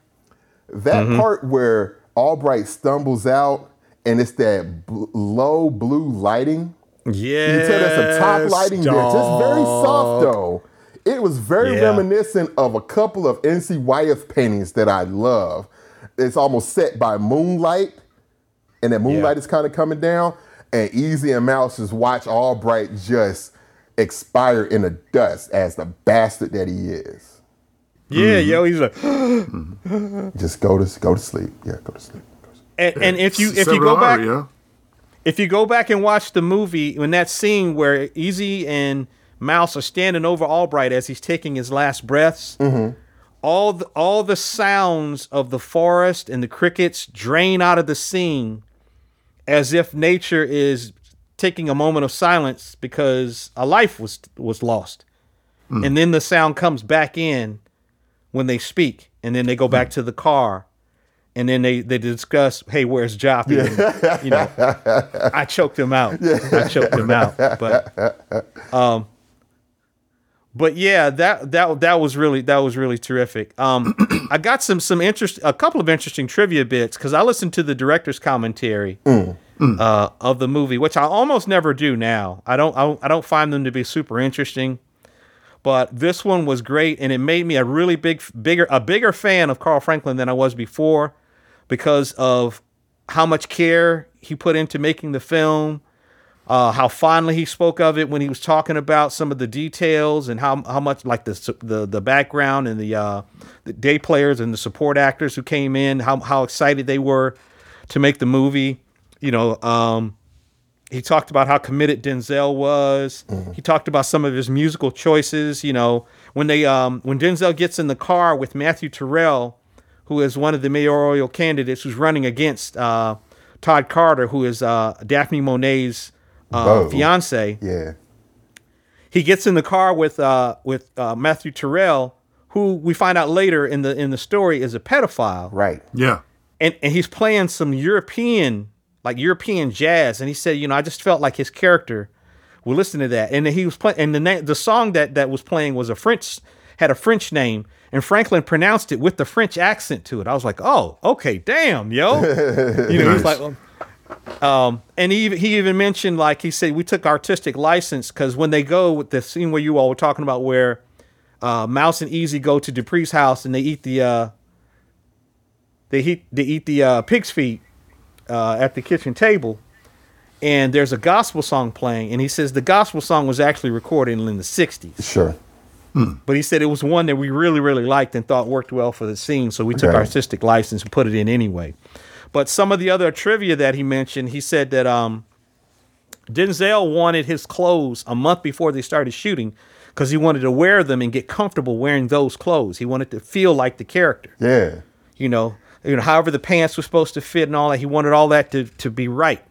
That mm-hmm. part where Albright stumbles out, and it's that bl- low blue lighting. Yeah, you can tell that's some top lighting dog. There. Just very soft though. It was very yeah. reminiscent of a couple of N C Wyeth paintings that I love. It's almost set by moonlight, and that moonlight yeah. is kind of coming down. And Easy and Mouse just watch Albright just expire in the dust as the bastard that he is. Yeah, mm-hmm. yo, he's like, mm-hmm. just go to go to sleep. Yeah, go to sleep. Go to sleep. And, yeah. and if you if you go back, yeah. if you go back and watch the movie, when that scene where Easy and Mouse are standing over Albright as he's taking his last breaths, mm-hmm. all the, all the sounds of the forest and the crickets drain out of the scene, as if nature is taking a moment of silence because a life was was lost, mm. and then the sound comes back in. When they speak, and then they go back to the car, and then they, they discuss, hey, where's Joppy? Yeah. You know, I choked him out. Yeah. I choked him out. But, um, but yeah, that that that was really that was really terrific. Um, I got some some interest, a couple of interesting trivia bits because I listened to the director's commentary mm. Mm. Uh, of the movie, which I almost never do now. I don't I, I don't find them to be super interesting. But this one was great, and it made me a really big, bigger, a bigger fan of Carl Franklin than I was before, because of how much care he put into making the film, uh, how fondly he spoke of it when he was talking about some of the details, and how how much like the the, the background and the uh, the day players and the support actors who came in, how how excited they were to make the movie, you know. Um, He talked about how committed Denzel was. Mm-hmm. He talked about some of his musical choices. You know, when they um, when Denzel gets in the car with Matthew Terrell, who is one of the mayoral candidates who's running against uh, Todd Carter, who is uh, Daphne Monet's uh, fiance. Yeah, he gets in the car with uh, with uh, Matthew Terrell, who we find out later in the in the story is a pedophile. Right. Yeah. And and he's playing some European. like European jazz. And he said, you know, I just felt like his character would listen to that. And then he was playing, and the na- the song that, that was playing was a French, had a French name, and Franklin pronounced it with the French accent to it. I was like, oh, okay, damn, yo. You know, nice. He's like, well, um, and he, he even mentioned, like he said, we took artistic license because when they go with the scene where you all were talking about where uh, Mouse and Easy go to Dupree's house and they eat the, uh, they, eat, they eat the uh, pig's feet. Uh, at the kitchen table, and there's a gospel song playing, and he says the gospel song was actually recorded in the sixties. Sure. Hmm. But he said it was one that we really, really liked and thought worked well for the scene, so we okay. took our artistic license and put it in anyway. But some of the other trivia that he mentioned, he said that um, Denzel wanted his clothes a month before they started shooting because he wanted to wear them and get comfortable wearing those clothes. He wanted to feel like the character. Yeah. You know? You know, however the pants were supposed to fit and all that, he wanted all that to, to be right.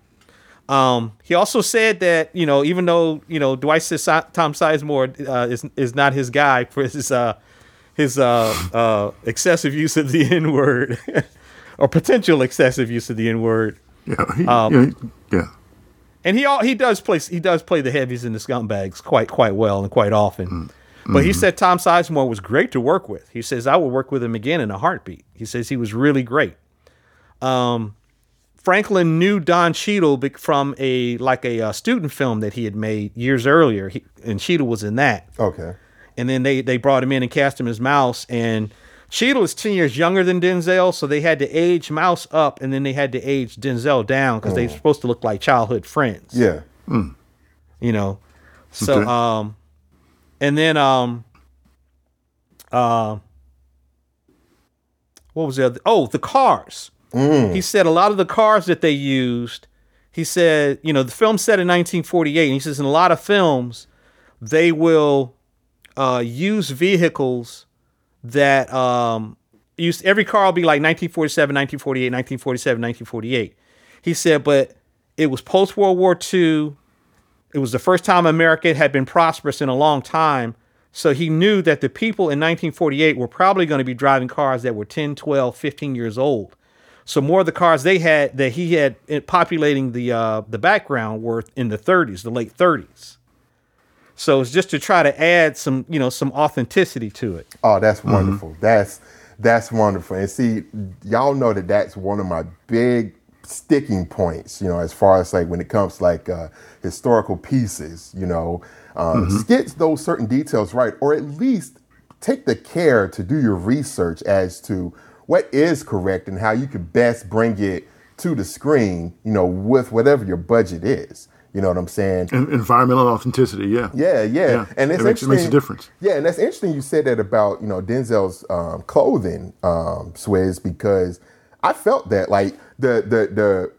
Um, he also said that, you know, even though, you know, Dwight says Tom Sizemore uh, is is not his guy for his uh, his uh, uh, excessive use of the N-word or potential excessive use of the N-word. Yeah, he, um, yeah, yeah. And he all, he does play he does play the heavies and the scumbags quite quite well and quite often. Mm. But mm-hmm. he said Tom Sizemore was great to work with. He says, I will work with him again in a heartbeat. He says he was really great. Um, Franklin knew Don Cheadle from a like a uh, student film that he had made years earlier, he, and Cheadle was in that. Okay. And then they, they brought him in and cast him as Mouse. And Cheadle is ten years younger than Denzel, so they had to age Mouse up, and then they had to age Denzel down because mm. they were supposed to look like childhood friends. Yeah. Mm. You know. So, okay. um... And then, um, uh, what was the other? Oh, the cars. Mm. He said a lot of the cars that they used, he said, you know, the film set in nineteen forty-eight. And he says in a lot of films, they will uh, use vehicles that um, use every car will be like nineteen forty-seven, nineteen forty-eight, nineteen forty-seven, nineteen forty-eight. He said, but it was post-World War Two. It was the first time America had been prosperous in a long time. So he knew that the people in nineteen forty-eight were probably going to be driving cars that were ten, twelve, fifteen years old. So more of the cars they had that he had populating the uh, the background were in the thirties, the late thirties. So it's just to try to add some, you know, some authenticity to it. Oh, that's wonderful. Mm-hmm. That's that's wonderful. And see, y'all know that that's one of my big sticking points, you know, as far as like when it comes to like uh, historical pieces, you know, uh, mm-hmm. skits those certain details right, or at least take the care to do your research as to what is correct and how you could best bring it to the screen, you know, with whatever your budget is. You know what I'm saying? En- environmental authenticity, yeah. Yeah, yeah. yeah. And it's it makes, it makes a difference. Yeah, and that's interesting you said that about, you know, Denzel's um, clothing, um, Swizz, because I felt that, like, the the the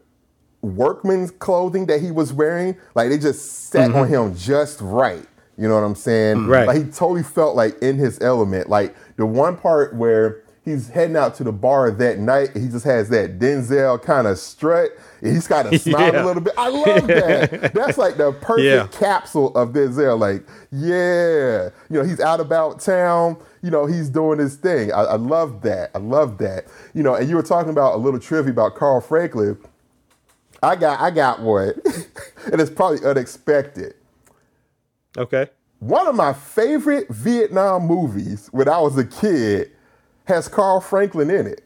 workman's clothing that he was wearing, like, they just sat mm-hmm. on him just right. You know what I'm saying? Right. Like, he totally felt, like, in his element. Like, the one part where he's heading out to the bar that night, he just has that Denzel kind of strut, and he's got to smile yeah. a little bit. I love that. That's, like, the perfect yeah. capsule of Denzel. Like, yeah. You know, he's out about town. You know, he's doing his thing. I, I love that. I love that. You know, and you were talking about a little trivia about Carl Franklin. I got I got one. And it's probably unexpected. Okay. One of my favorite Vietnam movies when I was a kid has Carl Franklin in it.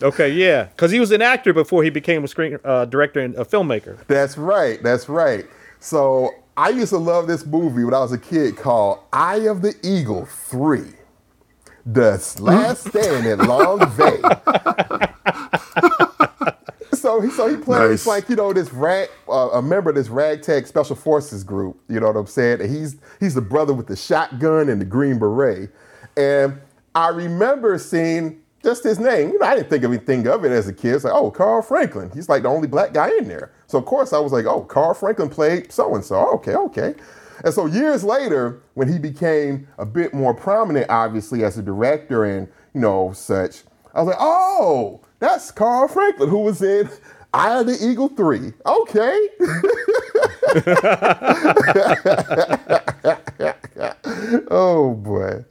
Okay, yeah. Because he was an actor before he became a screen uh, director and a filmmaker. That's right. That's right. So I used to love this movie when I was a kid called Eye of the Eagle three, The Last Stand at Long Bay. so, so he plays nice. like, you know, this rag, uh, a member of this ragtag special forces group, you know what I'm saying? And he's, he's the brother with the shotgun and the green beret. And I remember seeing just his name. You know, I didn't think of anything of it as a kid. It's like, oh, Carl Franklin. He's like the only black guy in there. So, of course, I was like, oh, Carl Franklin played so-and-so. Okay, okay. And so years later, when he became a bit more prominent, obviously, as a director and, you know, such, I was like, oh, that's Carl Franklin, who was in Eye of the Eagle three. Okay. Oh, boy.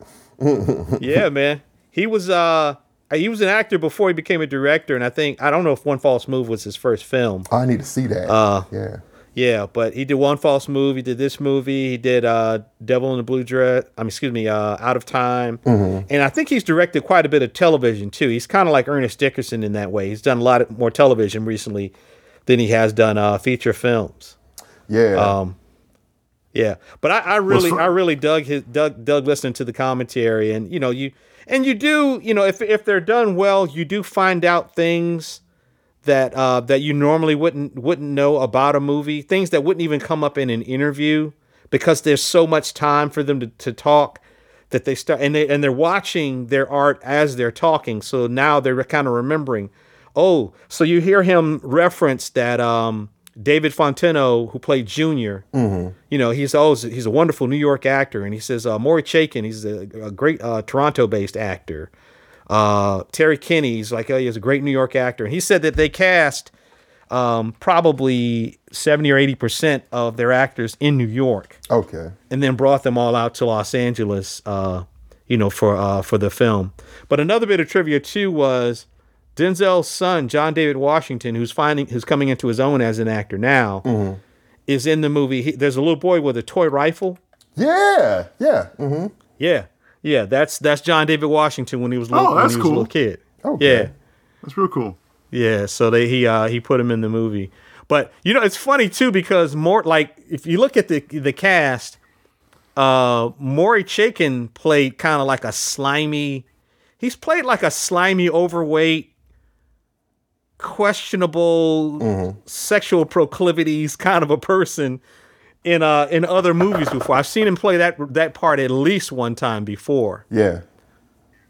Yeah, man. He was, uh, he was an actor before he became a director, and I think I don't know if One False Move was his first film. Oh, I need to see that. Uh, yeah, yeah, but he did One False Move. He did this movie. He did uh, Devil in a Blue Dress. I mean, excuse me, uh, Out of Time. Mm-hmm. And I think he's directed quite a bit of television too. He's kind of like Ernest Dickerson in that way. He's done a lot of more television recently than he has done uh, feature films. Yeah. Um, yeah, but I, I really, I really dug his dug dug listening to the commentary, and you know you. And you do, you know, if if they're done well, you do find out things that uh, that you normally wouldn't wouldn't know about a movie, things that wouldn't even come up in an interview because there's so much time for them to, to talk that they start and they and they're watching their art as they're talking. So now they're kind of remembering. Oh, so you hear him reference that um, David Fonteno, who played Junior, mm-hmm. you know, he's always, he's a wonderful New York actor. And he says, uh, Maury Chaykin, he's a, a great uh, Toronto-based actor. Uh, Terry Kinney, he's like, oh, he's a great New York actor. And he said that they cast um, probably seventy or eighty percent of their actors in New York. Okay. And then brought them all out to Los Angeles, uh, you know, for uh, for the film. But another bit of trivia too was Denzel's son, John David Washington, who's finding who's coming into his own as an actor now, mm-hmm. is in the movie. He, there's a little boy with a toy rifle. Yeah, yeah, mm-hmm. yeah, yeah. That's that's John David Washington when he was little, oh, that's when he was cool. a little kid. Okay. Yeah, that's real cool. Yeah, so they he uh, he put him in the movie. But you know, it's funny too because more like if you look at the the cast, uh, Maury Chaykin played kind of like a slimy. He's played like a slimy, overweight, questionable mm-hmm. sexual proclivities kind of a person in uh in other movies before. I've seen him play that that part at least one time before. Yeah,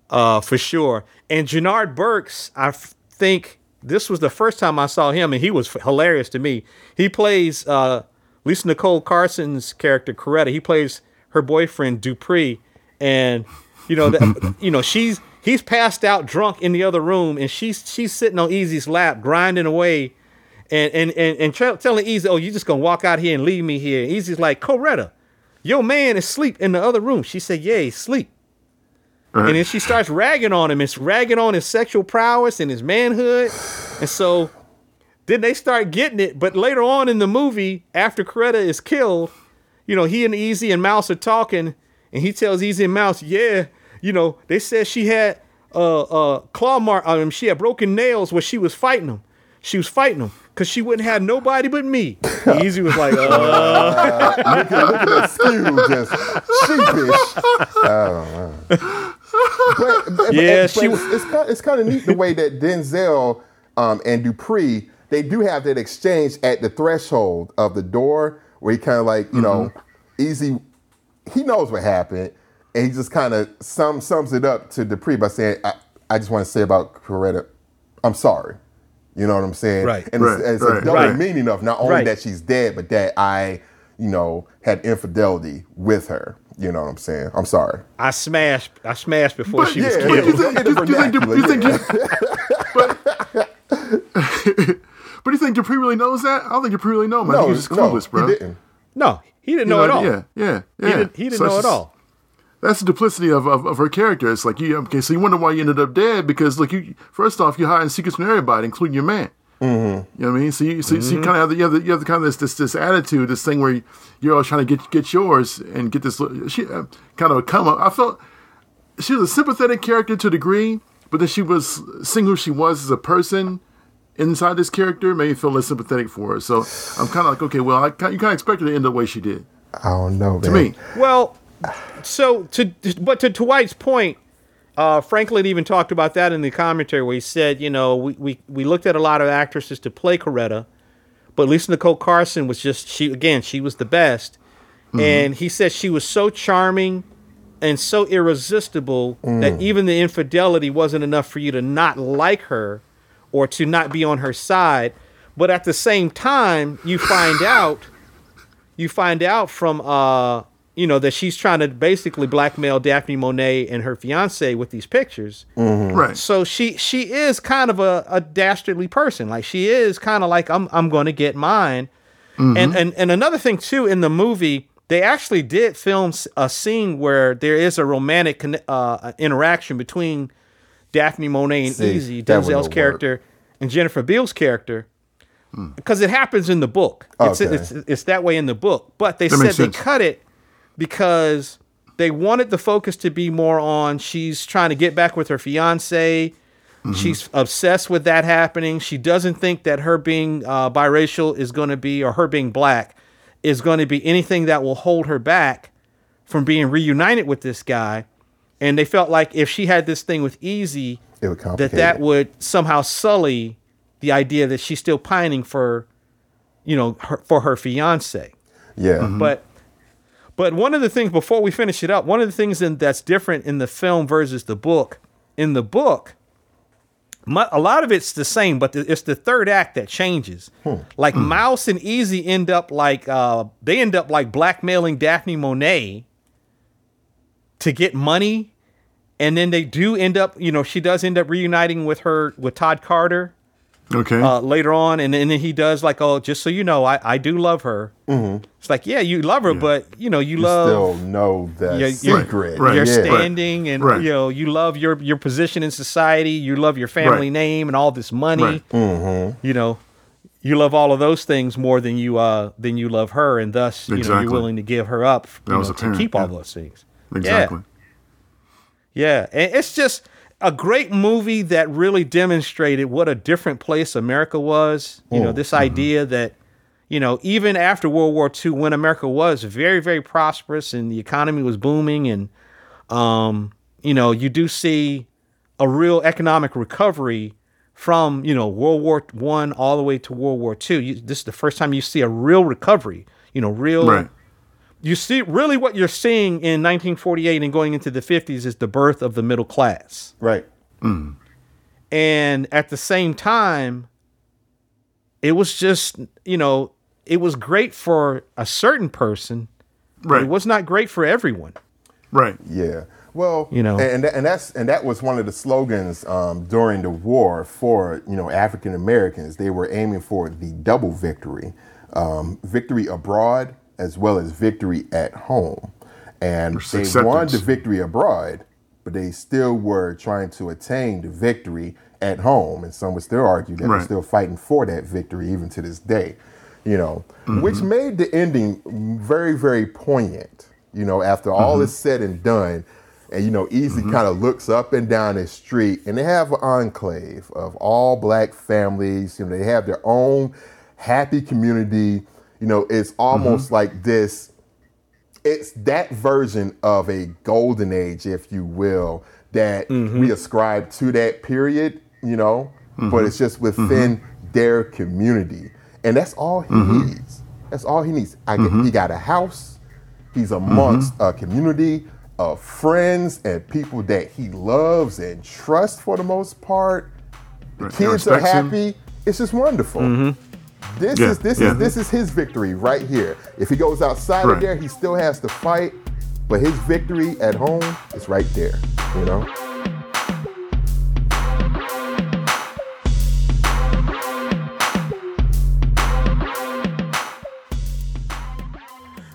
uh, for sure. And Jannard Burks, I think this was the first time I saw him, and he was hilarious to me. He plays uh, Lisa Nicole Carson's character Coretta. He plays her boyfriend Dupree, and you know that you know she's. He's passed out drunk in the other room, and she's she's sitting on Easy's lap, grinding away, and and and, and tra- telling Easy, "Oh, you just gonna walk out here and leave me here?" And Easy's like, "Coretta, your man is asleep in the other room." She said, "Yeah, he's asleep." Uh-huh. And then she starts ragging on him. It's ragging on his sexual prowess and his manhood, and so then they start getting it. But later on in the movie, after Coretta is killed, you know, he and Easy and Mouse are talking, and he tells Easy and Mouse, "Yeah." You know, they said she had uh, uh, claw mark on him. She had broken nails where she was fighting him. She was fighting him because she wouldn't have nobody but me. And Easy was like, uh. uh look, at, look at that skew, just sheepish. I don't know. But, but, yeah, but, she but it's, it's, it's kind of neat the way that Denzel um, and Dupree, they do have that exchange at the threshold of the door where he kind of like, you mm-hmm. know, Easy, he knows what happened. And he just kind of sum, sums it up to Dupree by saying, I, I just want to say about Coretta, I'm sorry. You know what I'm saying? Right. And right, it's, it's right, a double right. meaning of not only right. that she's dead, but that I, you know, had infidelity with her. You know what I'm saying? I'm sorry. I smashed I smashed before but she yeah, was killed. But you think Dupree really knows that? I don't think Dupree really knows, man. No, he was just clueless, no, bro. He didn't. No, he didn't know, know at all. Yeah, yeah, yeah. He didn't, he didn't so know at all. That's the duplicity of, of, of her character. It's like, you, okay, so you wonder why you ended up dead because, like, you first off, you're hiding secrets from everybody, including your man. Mm-hmm. You know what I mean? So you, so, mm-hmm. so you kind of have the, you have, the, you have the kind of this, this this attitude, this thing where you're always trying to get get yours and get this she uh, kind of a come up. I felt she was a sympathetic character to a degree, but then she was seeing who she was as a person inside this character made me feel less sympathetic for her. So I'm kind of like, okay, well, I, you kind of expected her to end the way she did. I don't know, man. To me, well. So, to but to Dwight's point, uh, Franklin even talked about that in the commentary where he said, you know, we, we, we looked at a lot of actresses to play Coretta, but Lisa Nicole Carson was just, she again, she was the best. Mm-hmm. And he said she was so charming and so irresistible mm. that even the infidelity wasn't enough for you to not like her or to not be on her side. But at the same time, you find out, you find out from... Uh, you know, that she's trying to basically blackmail Daphne Monet and her fiance with these pictures. Mm-hmm. Right. So she she is kind of a, a dastardly person. Like she is kind of like, I'm I'm going to get mine. Mm-hmm. And, and and another thing, too, in the movie, they actually did film a scene where there is a romantic con- uh, interaction between Daphne Monet and See, Easy, Denzel's character, work. and Jennifer Beals' character. Mm. Because it happens in the book. Okay. It's, it's, it's that way in the book. But they that said they cut it. Because they wanted the focus to be more on she's trying to get back with her fiance. Mm-hmm. She's obsessed with that happening. She doesn't think that her being uh, biracial is going to be, or her being black is going to be anything that will hold her back from being reunited with this guy. And they felt like if she had this thing with Easy, it would complicate that that it. would somehow sully the idea that she's still pining for, you know, her, for her fiance. Yeah. Mm-hmm. But, But one of the things, before we finish it up, one of the things in, that's different in the film versus the book, in the book, my, a lot of it's the same, but the, it's the third act that changes. Hmm. Like mm. Mouse and Easy end up like, uh, they end up like blackmailing Daphne Monet to get money. And then they do end up, you know, she does end up reuniting with her, with Todd Carter. Okay. Uh, later on, and, and then he does like, oh, just so you know, I, I do love her. Mm-hmm. It's like, yeah, you love her, yeah. but you know, you, you love still know that your, secret. Your, right. your yeah. standing, and right. you know, you love your your position in society. You love your family right. name and all this money. Right. Mm-hmm. You know, you love all of those things more than you uh than you love her, and thus you exactly. know you're willing to give her up you know, to keep yeah. all those things. Exactly. Yeah, yeah. And it's just a great movie that really demonstrated what a different place America was. You know, this mm-hmm. idea that, you know, even after World War Two, when America was very, very prosperous and the economy was booming, and, um, you know, you do see a real economic recovery from, you know, World War One all the way to World War Two. You, this is the first time you see a real recovery, you know, real. Right. You see, really what you're seeing in nineteen forty-eight and going into the fifties is the birth of the middle class. Right. Mm. And at the same time, it was just, you know, it was great for a certain person. Right. But it was not great for everyone. Right. Yeah. Well, you know, and and that's and that was one of the slogans um, during the war for, you know, African Americans. They were aiming for the double victory, um, victory abroad, as well as victory at home. And they won the victory abroad, but they still were trying to attain the victory at home. And some would still argue that right. they're still fighting for that victory even to this day, you know, mm-hmm. which made the ending very, very poignant. You know, after mm-hmm. all is said and done, and, you know, Easy mm-hmm. kind of looks up and down his street, and they have an enclave of all black families. You know, they have their own happy community. You know, it's almost mm-hmm. like this, it's that version of a golden age, if you will, that mm-hmm. we ascribe to that period, you know, mm-hmm. but it's just within mm-hmm. their community. And that's all he mm-hmm. needs. That's all he needs. I get, mm-hmm. He got a house. He's amongst mm-hmm. a community of friends and people that he loves and trusts for the most part. The right. kids are happy. Him. It's just wonderful. Mm-hmm. This yeah, is this yeah. is this is his victory right here. If he goes outside right. of there, he still has to fight, but his victory at home is right there, you know?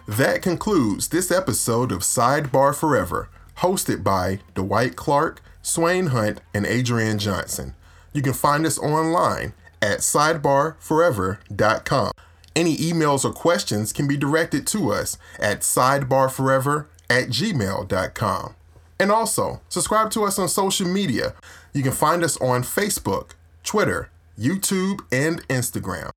That concludes this episode of Sidebar Forever, hosted by DeWitt Clark, Swain Hunt, and Adrian Johnson. You can find us online at sidebar forever dot com. Any emails or questions can be directed to us at sidebarforever at gmail dot com. And also, subscribe to us on social media. You can find us on Facebook, Twitter, YouTube, and Instagram.